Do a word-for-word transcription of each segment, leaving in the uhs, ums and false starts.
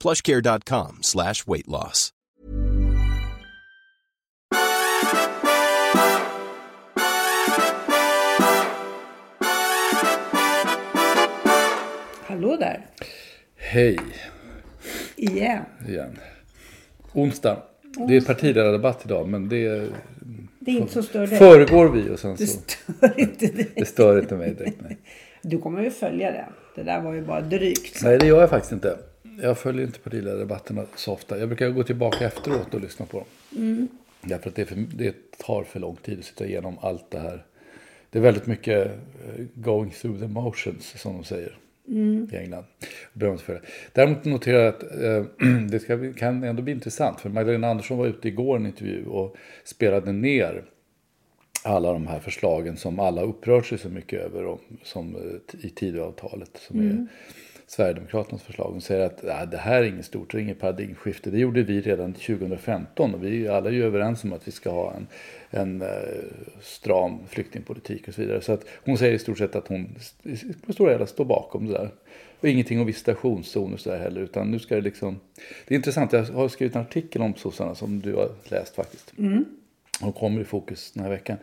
plush care dot com slash weight loss. Hallå där. Hej. Igen. Igen. Onsdag. Onsdag. Det är partiledardebatt idag, men det är... Det är inte så större. Föregår vi och sen så... Det stör inte dig. Det stör inte mig direkt, nej. Du kommer ju följa det. Det där var ju bara drygt. Så. Nej, det gör jag faktiskt inte. Jag följer inte partiledardebatterna så ofta. Jag brukar gå tillbaka efteråt och lyssna på dem. Mm. Därför att det, för, det tar för lång tid att sitta igenom allt det här. Det är väldigt mycket going through the motions, som de säger mm. i England. För det. Däremot noterar jag att äh, det ska, kan ändå bli intressant. För Magdalena Andersson var ute igår i en intervju och spelade ner alla de här förslagen som alla upprört sig så mycket över om, som i Tidöavtalet som mm. är... Sverigedemokraternas förslag och säger att ah, det här är inget stort, det är inget paradigmskifte. Det gjorde vi redan tjugo femton och vi alla är ju överens om att vi ska ha en, en stram flyktingpolitik och så vidare. Så att hon säger i stort sett att hon på stora delar står bakom det där. Och ingenting om visitationszoner och så där heller, utan nu ska det liksom... Det är intressant, jag har skrivit en artikel om sossarna som du har läst faktiskt. Mm. Hon kommer i fokus den här veckan.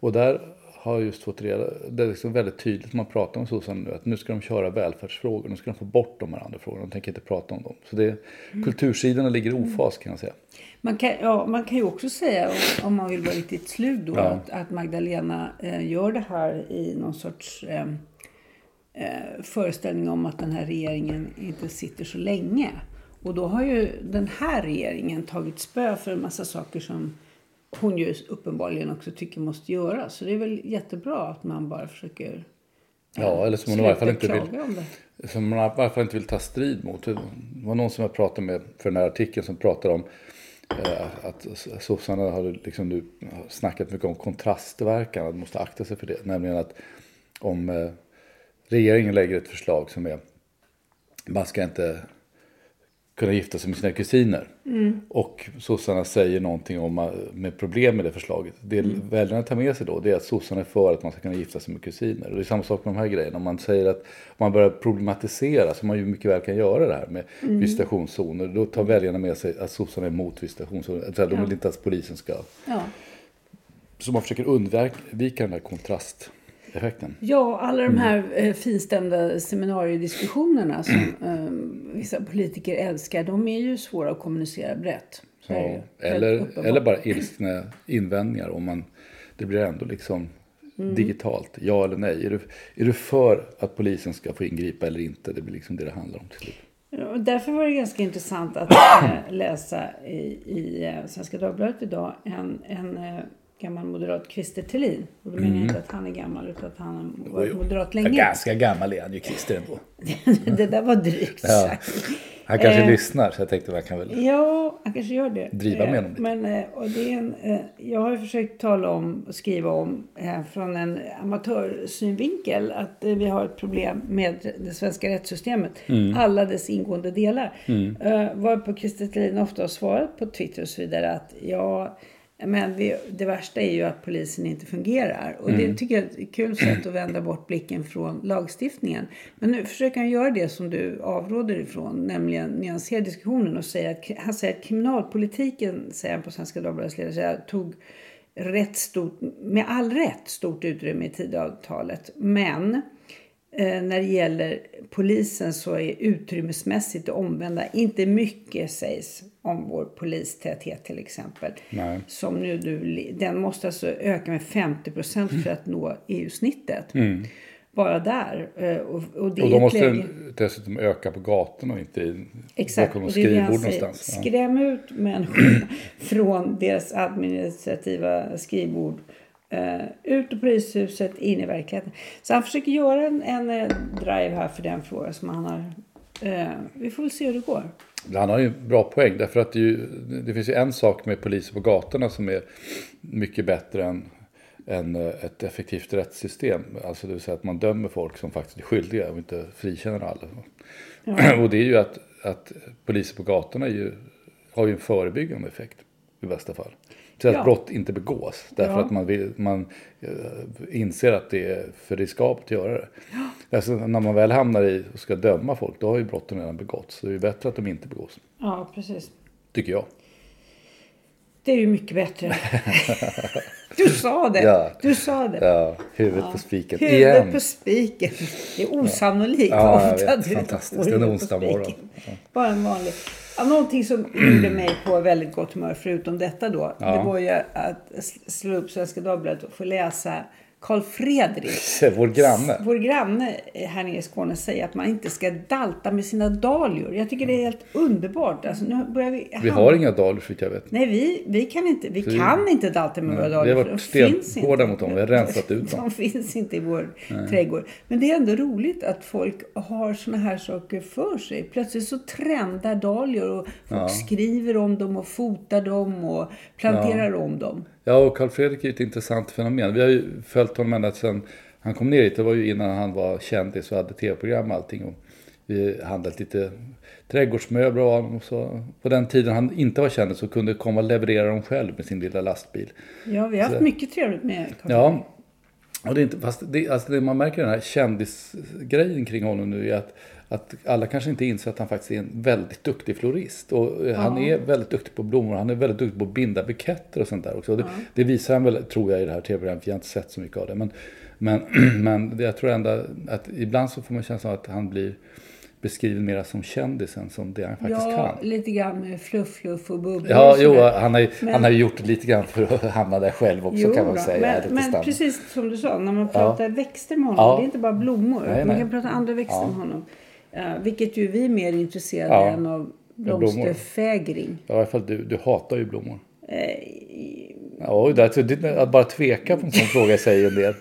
Och där... har just fått reda, det är liksom väldigt tydligt när man pratar om sossarna nu, att nu ska de köra välfärdsfrågor, nu ska de få bort de här andra frågorna, de tänker inte prata om dem. Så det, mm. kultursidorna ligger i ofas kan jag säga. Man kan, ja, man kan ju också säga, om man vill vara riktigt slug då, ja. att, att Magdalena eh, gör det här i någon sorts eh, eh, föreställning om att den här regeringen inte sitter så länge. Och då har ju den här regeringen tagit spö för en massa saker som hon ju uppenbarligen också tycker måste göra. Så det är väl jättebra att man bara försöker... Ja, eller som man i varje fall inte vill... Som man i varje fall inte vill ta strid mot. Det var någon som jag pratade med för den här artikeln som pratade om eh, att sossarna har liksom nu snackat mycket om kontrastverkan. Att man måste akta sig för det. Nämligen att om eh, regeringen lägger ett förslag som är... Man ska inte... kunna gifta sig med sina kusiner. Mm. Och sossarna säger någonting om med problem med det förslaget. Det mm. väljarna tar med sig då, det är att sossarna är för att man ska kunna gifta sig med kusiner. Och det är samma sak med de här grejerna. Om man säger att man börjar problematisera, så man ju mycket väl kan göra det här med mm. visitationszoner. Då tar väljarna med sig att sossarna är emot visitationszoner. De vill ja. inte att polisen ska... Ja. Så man försöker undvika den här kontrast... Effekten. Ja, alla de här mm. finstämda seminariediskussionerna som eh, vissa politiker älskar, de är ju svåra att kommunicera brett. Ja, eller, eller bara ilskna invändningar om man, det blir ändå liksom mm. digitalt, ja eller nej. Är du, är du för att polisen ska få ingripa eller inte? Det blir liksom det det handlar om till slut. Ja, därför var det ganska intressant att läsa i, i Svenska Dagbladet idag en... en gammal moderat Krister Thelin. Och då menar jag mm. inte att han är gammal, utan att han har varit moderat länge. Ganska gammal är han ju, Krister, ändå. Det där var drygt sagt. Ja. Han kanske eh, lyssnar, så jag tänkte att jag kan väl ja, han kanske gör det. driva med honom eh, men, och det är en, eh, Jag har försökt tala om och skriva om eh, från en amatörsynvinkel att eh, vi har ett problem med det svenska rättssystemet. Mm. Alla dess ingående delar. Mm. Eh, varpå Krister Thelin ofta har svarat på Twitter och så vidare att ja, men vi, det värsta är ju att polisen inte fungerar. Och mm. det tycker jag är ett kul sätt att vända bort blicken från lagstiftningen. Men nu försöker han göra det som du avråder ifrån. Nämligen nyansera diskussionen och säga att, han säger att kriminalpolitiken, säger han på Svenska Dagbladets ledare, tog rätt stort, med all rätt stort utrymme i Tidöavtalet. Men eh, när det gäller polisen så är utrymmesmässigt det omvända. Inte mycket sägs om vår polistäthet till exempel. Nej. Som nu du, den måste alltså öka med femtio procent för att nå E U-snittet. Mm. Bara där. Och, och, det och då måste läge... den dessutom öka på gatorna och inte i Exakt. Och skrivbord någonstans. Skräm ut människor från deras administrativa skrivbord. Uh, ut och polishuset, in i verkligheten. Så han försöker göra en, en drive här för den frågan som han har. Uh, vi får väl se hur det går. Han har ju en bra poäng, därför att det, ju, det finns ju en sak med poliser på gatorna som är mycket bättre än, än ett effektivt rättssystem. Alltså det vill säga att man dömer folk som faktiskt är skyldiga och inte frikänner alla. Ja. Och det är ju att, att poliser på gatorna är ju, har ju en förebyggande effekt i bästa fall. Så att ja. brott inte begås. Därför ja. att man, vill, man inser att det är för riskabelt att göra det. Ja. Alltså, när man väl hamnar i och ska döma folk, då har ju brotten redan begått. Så det är bättre att de inte begås. Ja, precis. Tycker jag. Det är ju mycket bättre. Du sa det. Ja. Du sa det. Ja, huvudet ja. på spiken. Huvudet igen. på spiken. Det är osannolikt. Ja, ja jag vet. Fantastiskt. En onsdag morgon. Ja. Bara en vanlig... Någonting som gjorde mig på väldigt gott humör förutom detta då, ja. det var ju att slå upp Svenska Dagbladet och få läsa Carl Fredrik, vår granne. vår granne här nere i Skåne, säger att man inte ska dalta med sina dahlior. Jag tycker det är helt underbart. Alltså, nu börjar vi, vi har inga dahlior för jag vet. Nej, vi, vi kan inte, vi så kan vi... inte dalta med nej, våra dahlior. Vi har varit stenhårda mot dem, vi har rensat ut dem. De finns inte i vår nej. trädgård. Men det är ändå roligt att folk har såna här saker för sig. Plötsligt så trendar dahlior och folk ja. skriver om dem och fotar dem och planterar ja. om dem. Ja, och Carl Fredrik är ett intressant fenomen. Vi har ju följt honom ända sedan han kom ner hit. Det var ju innan han var kändis och hade tv-program och allting. Och vi handlade lite trädgårdsmöbler och honom. Och så. På den tiden han inte var kändis så kunde komma och leverera dem själv med sin lilla lastbil. Ja, vi har så. haft mycket trevligt med Carl Fredrik. Ja, och det är inte, fast det, alltså det man märker den här kändisgrejen kring honom nu är att att alla kanske inte inser att han faktiskt är en väldigt duktig florist. Och ja. han är väldigt duktig på blommor. Han är väldigt duktig på att binda buketter och sånt där också. Ja. Det, det visar han väl, tror jag, i det här tv-programmet. För jag har inte sett så mycket av det. Men, men, men jag tror ändå att ibland så får man känna att han blir beskriven mer som kändisen som det han faktiskt ja, kan. Ja, lite grann med fluff, fluff och bubblor. Ja, jo, han har ju men, han har gjort det lite grann för att hamna där själv också, jo, kan man säga. Men, lite men stann. Precis som du sa, när man pratar ja. växter med honom, ja. det är inte bara blommor. Nej, nej. Man kan prata andra växter ja. med honom. Uh, vilket ju vi är mer intresserade ja. än av blomsterfägring. Ja, i alla fall du, du hatar ju blommor. Uh, i... Ja, det, det, att bara tveka på en sån fråga säger en del.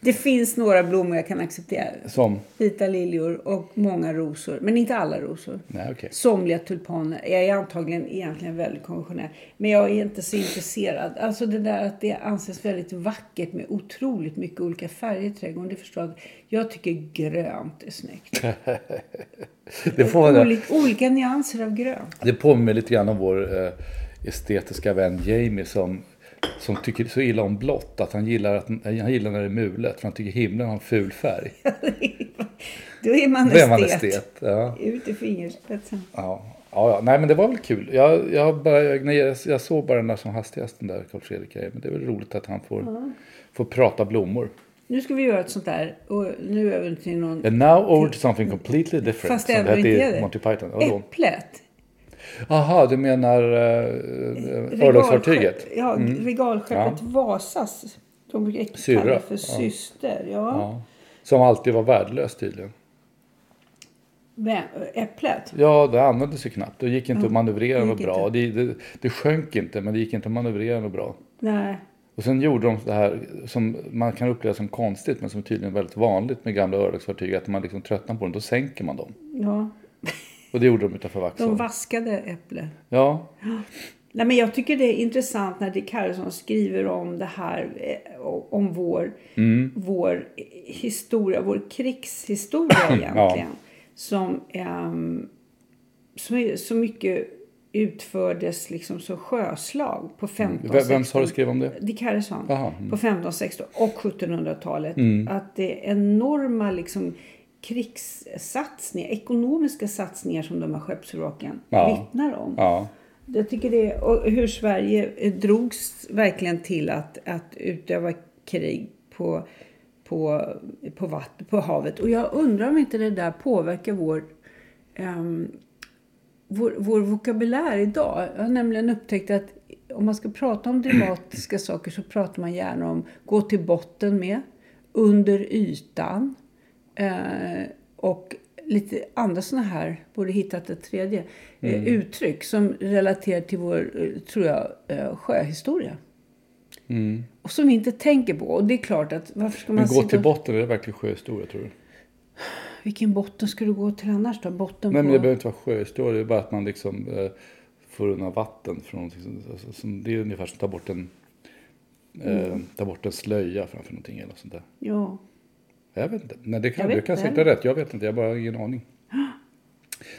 Det finns några blommor jag kan acceptera. Som? Vita liljor och många rosor. Men inte alla rosor. Nej, okay. Somliga tulpaner. Jag är antagligen egentligen väldigt konventionell. Men jag är inte så intresserad. Alltså det där att det anses väldigt vackert med otroligt mycket olika färger i trädgården. Det förstår jag. Jag tycker grönt är snyggt. det får olika, olika nyanser av grönt. Det påminner lite grann om vår äh, estetiska vän Jamie som... som tycker så illa om blått att han gillar, att, han gillar när det är mulet för han tycker himlen har en ful färg. Då är man estet, är man estet ja. ut i fingerspetsen. Ja. Ja, ja, nej men det var väl kul. Jag, jag, bara, jag, jag, jag såg bara den där som hastigast, den där Carl Fredrik, men det är väl roligt att han får, ja. får prata blommor. Nu ska vi göra ett sånt där och nu är vi till någon... And now over to something completely different. Fast det är inte det. Monty Python. Ja, Äpplet. Aha, du menar eh, örlogsfartyget? Ja, mm. regalskeppet ja. Vasas. De brukar kalla för ja. syster. Ja. Ja. Som alltid var värdelös tydligen. Men, Äpplet? Ja, det användes ju knappt. Det gick inte ja. att manövrera något bra. Det, det, det sjönk inte, men det gick inte att manövrera något bra. Nej. Och sen gjorde de det här som man kan uppleva som konstigt, men som tydligen är väldigt vanligt med gamla örlogsfartyg. Att man liksom tröttnar på dem, då sänker man dem. Ja. Och det gjorde de utanför Vaxholm. De vaskade Äpplet. Ja. Nej, men jag tycker det är intressant när Dick Harrison skriver om det här, om vår, mm. vår historia, vår krigshistoria egentligen. Ja. Som, um, som så mycket utfördes liksom så sjöslag på femton sexton. Vem har du skrivit om det? Dick Harrison. Mm. På femton sexton och sjuttonhundratalet. Mm. Att det är enorma liksom krigssatsningar, ekonomiska satsningar som de här skeppsvraken ja. vittnar om. Ja. Jag tycker det, och hur Sverige drogs verkligen till att, att utöva krig på, på, på, vatten, på havet. Och jag undrar om inte det där påverkar vår, um, vår, vår vokabulär idag. Jag har nämligen upptäckt att om man ska prata om dramatiska saker så pratar man gärna om gå till botten med, under ytan uh, och lite andra sådana här, borde hittat ett tredje mm. uttryck som relaterar till vår, tror jag, sjöhistoria. Mm. Och som vi inte tänker på. Och det är klart att, varför ska man Men gå sitta till botten, är det verkligen sjöhistoria, tror du? Vilken botten skulle du gå till annars då? Botten Nej, på... men det behöver inte vara sjöhistoria, det är bara att man liksom eh, får undan vatten från, alltså, som, det är ungefär som att ta bort en, eh, mm. ta bort en slöja framför någonting eller sånt där. Ja. Jag vet inte. Nej, det kan jag, jag kan säkert rätt. Jag vet inte, jag bara har ingen aning.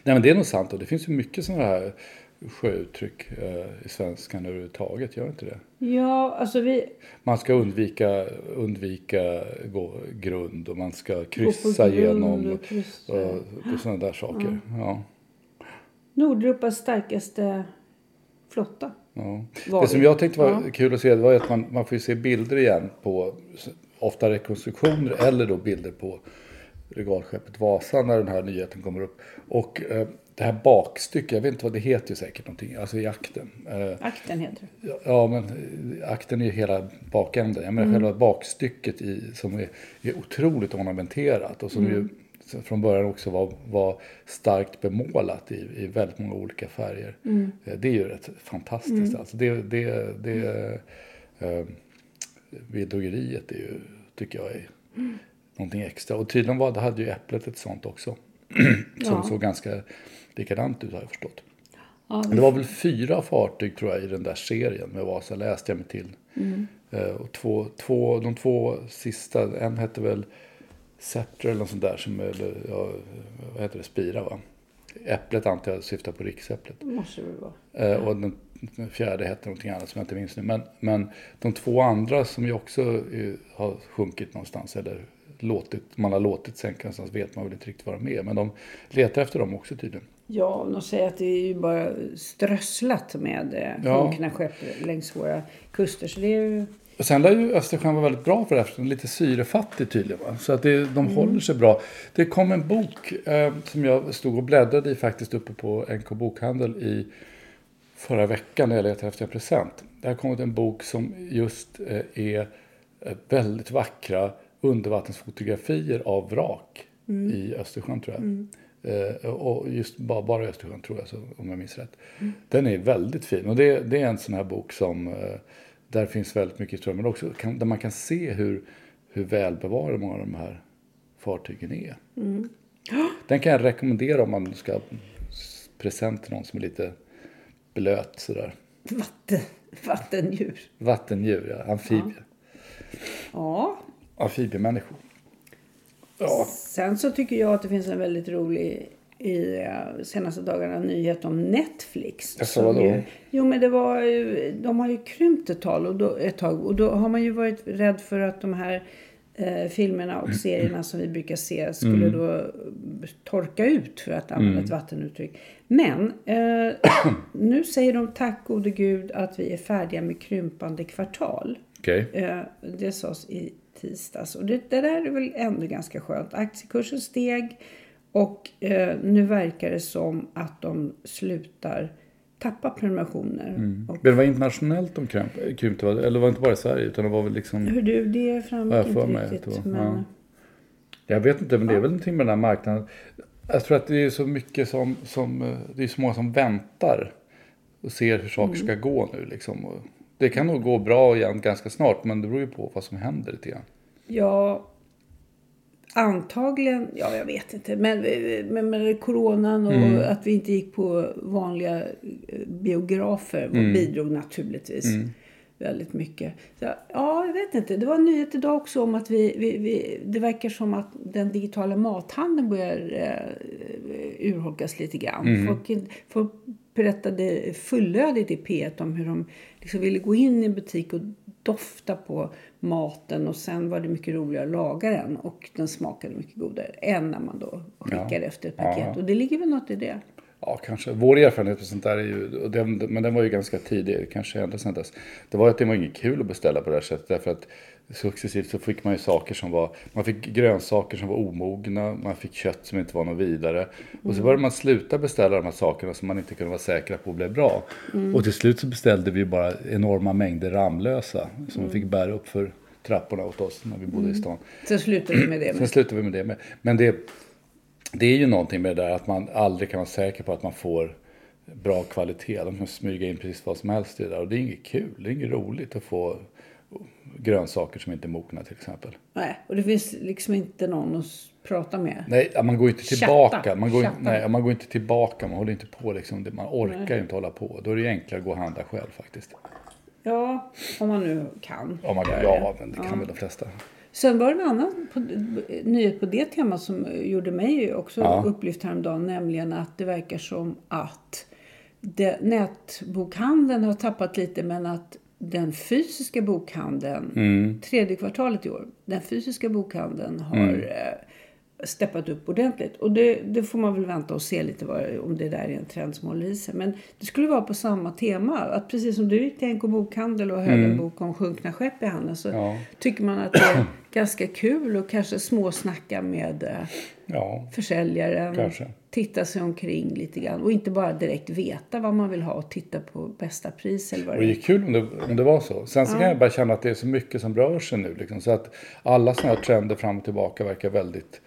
Nej, men det är nog sant. Och det finns ju mycket sådana här sjöuttryck eh, i svenskan överhuvudtaget. Gör inte det? Ja, alltså vi... Man ska undvika, undvika gå, grund och man ska kryssa igenom och, kryssa. och, och sådana där saker. Ja. Ja. Nordeuropas starkaste flotta. Ja. Var det som jag tänkte var ja. kul att se, det var att man, man får ju se bilder igen på... Ofta rekonstruktioner eller då bilder på regalskeppet Vasa när den här nyheten kommer upp. Och eh, det här bakstycket, jag vet inte vad det heter ju säkert någonting, alltså i akten. Eh, akten heter det. Ja, men akten är ju hela bakänden. Jag menar mm. själva bakstycket i, som är, är otroligt ornamenterat och som mm. ju från början också var, var starkt bemålat i, i väldigt många olika färger. Mm. Eh, det är ju rätt fantastiskt. Mm. Alltså det... det, det mm. eh, Vidogeriet är ju, tycker jag, är mm. någonting extra. Och tydligen var, det hade ju Äpplet ett sånt också. som ja. såg ganska likadant ut, har jag förstått. Ja, det, det var väl fyra fartyg, tror jag, i den där serien med Vasa, läste jag mig till. Mm. Eh, och två, två, de två sista, en hette väl Scepter eller något sånt där, som, eller, ja, vad heter det, Spira va? Äpplet antar jag syftar på riksäpplet. Det måste det vara. Eh, och den fjärde hette någonting annat som jag inte minns nu. Men, men de två andra som ju också är, har sjunkit någonstans eller låtit, man har låtit sänka någonstans, vet man väl inte riktigt vad de är. Men de letar efter dem också tydligen. Ja, de säger att det är ju bara strösslat med sjunkna ja. skepp längs våra kuster. Så det är ju... Och sen lär ju Östersjön vara väldigt bra för det här, för den är lite syrefattig tydligen va? Så att det, de mm. håller sig bra. Det kom en bok eh, som jag stod och bläddrade i faktiskt uppe på N K Bokhandel i förra veckan när jag letade efter en present. Där kom det en bok som just eh, är väldigt vackra undervattensfotografier av vrak mm. i Östersjön tror jag. Mm. Eh, och just bara, bara i Östersjön tror jag, så, om jag minns rätt. Mm. Den är väldigt fin och det, det är en sån här bok som... Eh, Där finns väldigt mycket historia, men också kan, där man kan se hur, hur välbevarade många av de här fartygen är. Mm. Den kan jag rekommendera om man ska presentera någon som är lite blöt sådär. Vatten, vattendjur. Vattendjur, ja. Amfibier. Ja. Amfibiemänniskor. Ja. Sen så tycker jag att det finns en väldigt rolig... i senaste dagarna nyhet om Netflix. Jag sa då. Jo, men det var ju, de har ju krympt ett tag och då, ett tag och då har man ju varit rädd för att de här eh, filmerna och serierna som vi brukar se skulle mm. då torka ut, för att använda mm. ett vattenuttryck. Men eh, nu säger de tack gode gud att vi är färdiga med krympande kvartal. Okej. Okay. Eh, det sades i tisdags och det, det där är väl ändå ganska skönt. Aktiekursen steg. Och eh, nu verkar det som att de slutar tappa prenumerationer. Mm. Och... Men det var internationellt de krympte, eller det var inte bara i Sverige, utan det var väl liksom... Hur du, det framgick inte mig, riktigt, men... Ja. Jag vet inte, men det är väl någonting med den här marknaden. Jag tror att det är så mycket som, som det är så många som väntar och ser hur saker mm. ska gå nu liksom. Och det kan nog gå bra igen ganska snart, men det beror ju på vad som händer lite grann. Ja... antagligen, ja jag vet inte, men med coronan och mm. att vi inte gick på vanliga biografer mm. bidrog naturligtvis mm. väldigt mycket. Så, ja, jag vet inte. Det var en nyhet idag också om att vi, vi, vi det verkar som att den digitala mathandeln börjar eh, urholkas lite grann. Mm. Folk, folk berättade fullödigt i P ett om hur de liksom ville gå in i en butik och dofta på maten, och sen var det mycket roligare att laga den och den smakade mycket godare än när man då skickar ja. efter ett paket. Ja. Och det ligger väl något i det? Ja, kanske. Vår erfarenhet på sånt där är ju, och den, men den var ju ganska tidig, kanske ända sedan dess. Det var att det var inget kul att beställa på det här sättet, därför att successivt så fick man ju saker som var, man fick grönsaker som var omogna, man fick kött som inte var något vidare. Mm. Och så började man sluta beställa de här sakerna som man inte kunde vara säkra på blev bra. Mm. Och till slut så beställde vi bara enorma mängder Ramlösa som mm. vi fick bära upp för trapporna åt oss när vi bodde mm. i stan. Sen slutade vi med det med. Sen slutade vi med det med. Men det Det är ju någonting med det där att man aldrig kan vara säker på att man får bra kvalitet. De kan smyga in precis vad som helst i det där. Och det är inget kul, det är inget roligt att få grönsaker som inte är mogna till exempel. Nej, och det finns liksom inte någon att prata med. Nej, man går inte tillbaka. Chatta. Man går, Chatta. Nej, man går inte tillbaka, man håller inte på liksom. Man orkar nej. inte hålla på. Då är det enklare att gå och handla själv faktiskt. Ja, om man nu kan. Om man, ja, men det kan ja. väl de flesta. Sen var det en annan på, nyhet på det temat som gjorde mig också ja. upplyft häromdagen. Nämligen att det verkar som att det, nätbokhandeln har tappat lite. Men att den fysiska bokhandeln, mm. tredje kvartalet i år. Den fysiska bokhandeln har mm. eh, steppat upp ordentligt. Och det, det får man väl vänta och se lite vad, om det där är en trend som håller i sig. Men det skulle vara på samma tema. Att precis som du gick till N K Bokhandel och höll mm. en bok om sjunkna skepp i handen. Så ja. tycker man att det ganska kul och kanske småsnacka med ja, försäljaren. Kanske. Titta sig omkring lite grann. Och inte bara direkt veta vad man vill ha och titta på bästa pris. Eller vad det, och det är kul om det, om det var så. Sen så ja. kan jag bara känna att det är så mycket som rör sig nu. Liksom, så att alla sådana här trender fram och tillbaka verkar väldigt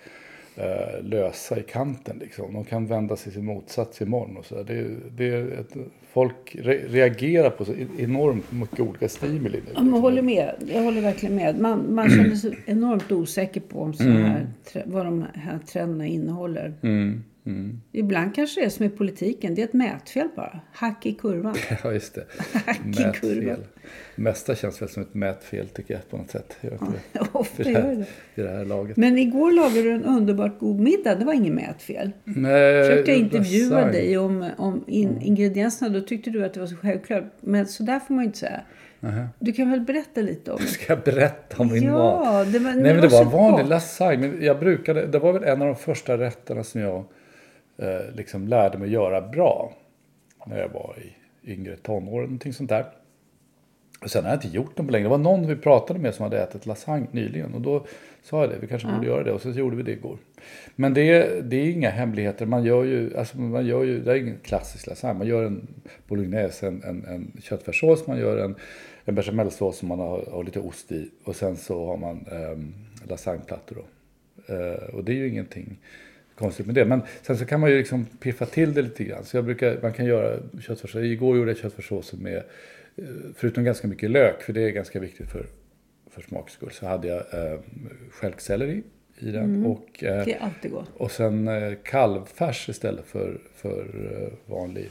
eh, lösa i kanten. Liksom. De kan vända sig till motsats imorgon. Och så. Det, det är ett, folk re, reagerar på så enormt mycket olika stimuli. Ja, man håller med. Jag håller verkligen med. Man, man känner sig enormt osäker på om så här, mm. vad de här trenderna innehåller. Mm. Mm. Ibland kanske det är som i politiken, det är ett mätfel bara. Hack i kurvan. Ja, just det. Hack i mätfel. Kurvan. Mesta känns väl som ett mätfel tycker jag på något sätt. Jag vet inte ja, det. Ofta det här, gör det. I det här laget. Men igår lagade du en underbart god middag, det var ingen mätfel. Nej, försökte jag intervjua jag dig om, om in, mm. ingredienserna, då tyckte du att det var så självklart. Men så där får man ju inte säga. Uh-huh. Du kan väl berätta lite om det? Ska jag berätta om min ja, mat? Det var, Nej, men det, det var en vanlig lasagne. Jag brukade, det var väl en av de första rätterna som jag eh, liksom lärde mig göra bra. När jag var i yngre tonåren, någonting sånt där. Och sen har jag inte gjort dem på länge. Det var någon vi pratade med som hade ätit lasagne nyligen. Och då sa jag det, vi kanske ja. borde göra det. Och så gjorde vi det igår. Men det, det är inga hemligheter. Man gör ju, alltså man gör ju, det är ingen klassisk lasagne. Man gör en bolognese, en, en, en köttfärssås. Man gör en, en bechamelsås som man har, har lite ost i. Och sen så har man eh, lasagneplattor då. Eh, och det är ju ingenting konstigt med det. Men sen så kan man ju liksom piffa till det lite grann. Så jag brukar, man kan göra köttfärssås. Igår gjorde jag köttfärssås med... Förutom ganska mycket lök, för det är ganska viktigt för, för smakskull, så hade jag eh, stjälkselleri i den. Mm. Och, eh, det är alltid gott. Och sen eh, kalvfärs istället för, för eh, vanlig,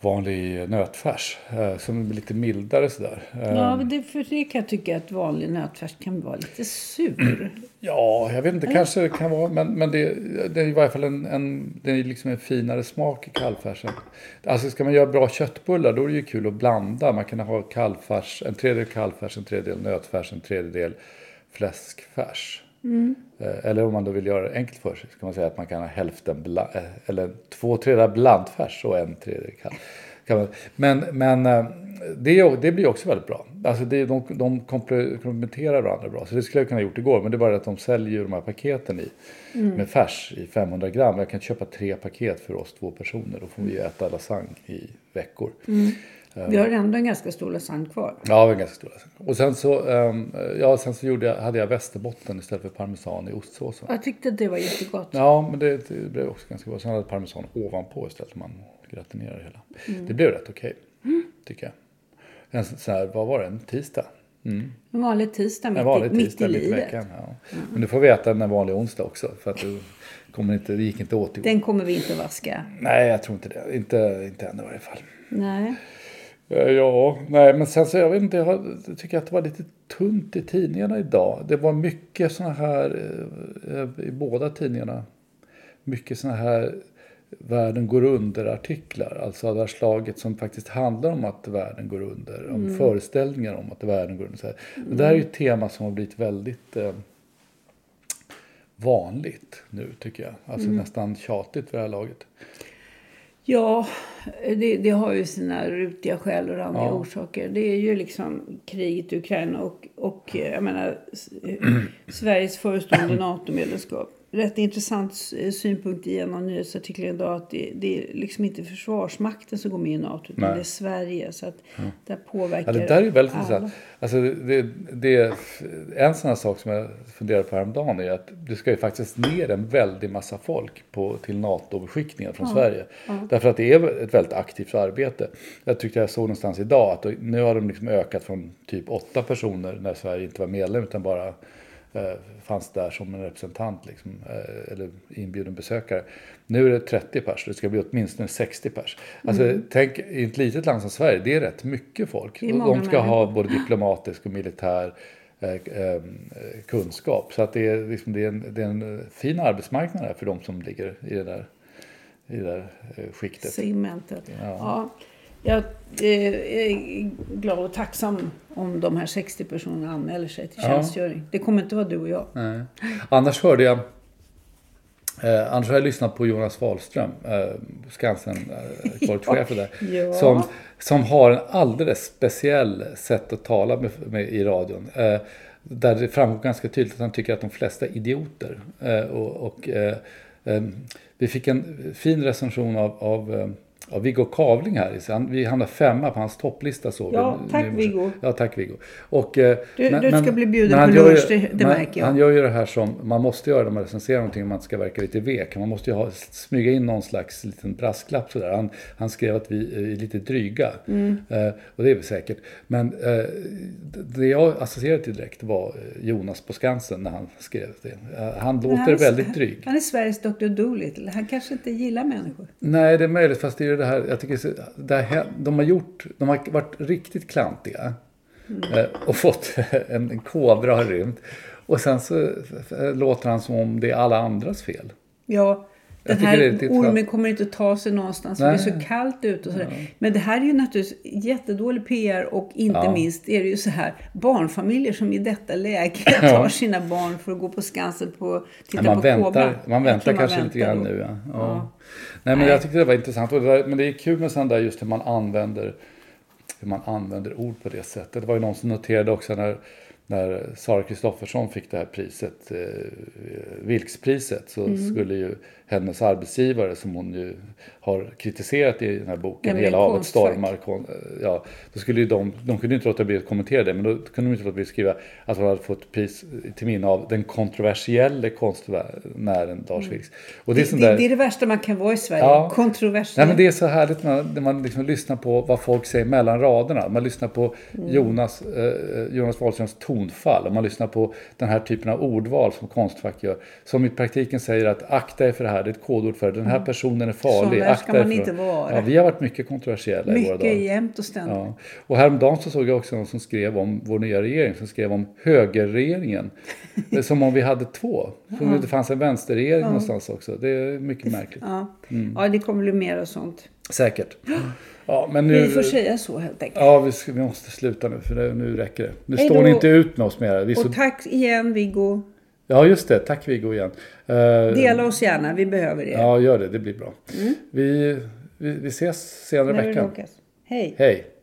vanlig nötfärs. Eh, som är lite mildare sådär. Eh, ja, men det, för det kan jag tycka att vanlig nötfärs kan vara lite sur. Ja, jag vet inte. Kanske det kan vara. Men, men det, det är i varje fall en, en, det är liksom en finare smak i kalvfärsen. Alltså ska man göra bra köttbullar, då är det ju kul att blanda. Man kan ha kalvfärs, en tredjedel kalvfärs, en tredjedel nötfärs, en tredjedel fläskfärs. Mm. Eller om man då vill göra det enkelt för sig, så kan man säga att man kan ha hälften bland, eller två tredjedel blandfärs och en tredjedel kalvfärs. Men, men det, det blir också väldigt bra. Alltså det, de, de komplementerar varandra bra. Så det skulle jag kunna ha gjort igår. Men det är bara att de säljer de här paketen i, mm. med färs i femhundra gram. Jag kan köpa tre paket för oss två personer. Då får vi äta lasagne i veckor. Mm. Vi har ändå en ganska stor lasagne kvar. Ja, vi har ganska stor lasagne. Och sen så, ja, sen så gjorde jag, hade jag Västerbotten istället för parmesan i ostsåsen. Jag tyckte att det var jättegott. Ja, men det, det blev också ganska gott. Sen hade jag parmesan ovanpå istället. Man gratinerar hela. Mm. Det blev rätt okej, okay, mm. tycker jag. En sån här, vad var det? En tisdag. Mm. En vanlig tisdag mitt, en vanlig tisdag, mitt i, mitt i livet. Veckan, ja. Mm. Men du får veta en vanlig onsdag också. För att du kommer inte, det gick inte åt igår. Den kommer vi inte vaska. Nej, jag tror inte det. Inte, inte än i varje fall. Nej. Ja, nej, men sen så jag vet inte, jag tycker att det var lite tunt i tidningarna idag. Det var mycket såna här, i båda tidningarna, mycket såna här världen går under-artiklar. Alltså det här slaget som faktiskt handlar om att världen går under, om mm. föreställningar om att världen går under. Så här. Men det här är ju ett tema som har blivit väldigt eh, vanligt nu tycker jag. Alltså mm. nästan tjatigt för det här laget. Ja, det, det har ju sina rutiga skäl och andra ja. orsaker. Det är ju liksom kriget i Ukraina och, och jag menar Sveriges förestående NATO-medlemskap. Rätt intressant synpunkt i en av nyhetsartiklar idag att det, det är liksom inte försvarsmakten som går med i NATO utan Nej. det är Sverige. Så att mm. det påverkar ja, det där är väldigt alla. Intressant. Alltså det, det, en sån här sak som jag funderar på häromdagen är att det ska ju faktiskt ner en väldig massa folk på, till NATO-beskickningen från ja. Sverige. Ja. Därför att det är ett väldigt aktivt arbete. Jag tyckte jag såg någonstans idag att nu har de liksom ökat från typ åtta personer när Sverige inte var medlem utan bara... fanns där som en representant liksom, eller inbjuden besökare. Nu är det trettio pers, det ska bli åtminstone sextio pers. Alltså mm. tänk i ett litet land som Sverige, det är rätt mycket folk. De ska ha både diplomatisk och militär eh, eh, kunskap. Så att det är, liksom, det, är en, det är en fin arbetsmarknad här för de som ligger i det där, i det där skiktet. Segmentet, ja. ja. Jag är glad och tacksam om de här sextio personerna anmäler sig till tjänstgöring. Ja. Det kommer inte vara du och jag. Nej. Annars hörde jag eh, annars har jag lyssnat på Jonas Wahlström, eh, Skansen eh, kortchef där, ja. som, som har en alldeles speciell sätt att tala med, med i radion. Eh, där det framgår ganska tydligt att han tycker att de flesta är idioter. Eh, och, och, eh, eh, vi fick en fin recension av... av eh, Ja, Viggo Kavling här. Vi hamnar femma på hans topplista. Så ja, vi, tack Viggo. Ja, tack Viggo. Och, du men, du ska men, bli bjuden på lunch, det, det men, märker jag. Han gör ju det här som man måste göra när man recenserar någonting, man ska verka lite vek. Man måste ju ha, smyga in någon slags liten brasklapp. Sådär. Han, han skrev att vi är lite dryga. Mm. Eh, och det är vi säkert. Men eh, det jag associerade till direkt var Jonas på Skansen när han skrev det. Eh, han låter han är, väldigt dryg. Han är Sveriges doktor Doolittle. Han kanske inte gillar människor. Nej, det är möjligt, fast det är det här, jag tycker det här, de har gjort, de har varit riktigt klantiga mm. och fått en, en kobra har rymt och sen så låter han som om det är alla andras fel. Ja, den här ormen kommer inte att ta sig någonstans. Det är så kallt ut och sådär. Ja. Men det här är ju naturligtvis jättedålig P R och inte ja. minst är det ju så här barnfamiljer som i detta läge ja. tar sina barn för att gå på Skansen på titta man på väntar, kobra. Man väntar man kanske väntar lite grann då. nu. Ja. Ja. Ja. Nej, men Nej. jag tyckte det var intressant. Och det var, men det är kul med sånt där just hur man använder hur man använder ord på det sättet. Det var ju någon som noterade också när när Sara Kristoffersson fick det här priset, eh, Vilkspriset, så mm. skulle ju hennes arbetsgivare, som hon ju har kritiserat i den här boken, ja, hela havet stormar, kon, ja, då skulle ju de, de kunde inte låta bli att kommentera det, men då kunde de inte låta bli att skriva att hon hade fått pris till minne av den kontroversiella konstnären Lars mm. Vilks. Och det, är det, där, det är det värsta man kan vara i Sverige, ja, kontroversiell. Nej, men det är så härligt när, när man liksom lyssnar på vad folk säger mellan raderna, man lyssnar på mm. Jonas, eh, Jonas Wahlströms ton, om man lyssnar på den här typen av ordval som Konstfack gör, som i praktiken säger att akta er för det här, det är ett kodord för den här personen är farlig, akta ska man för inte vara. Ja, vi har varit mycket kontroversiella mycket i våra dagar. Mycket jämnt och ständigt. Ja. Och häromdagen så såg jag också någon som skrev om vår nya regering, som skrev om högerregeringen som om vi hade två, för ja. det fanns en vänsterregering ja. någonstans också, det är mycket märkligt. Ja, mm. ja det kommer bli mer och sånt. Säkert. Ja, men nu, vi får säga så helt enkelt. Ja, vi, ska, vi måste sluta nu för det, nu räcker det. Nu står ni inte ut med oss mer. Vi och så... tack igen Viggo. Ja just det, tack Viggo igen. Uh, Dela oss gärna, vi behöver det. Ja gör det, det blir bra. Mm. Vi, vi, vi ses senare i veckan. Hej. Hej.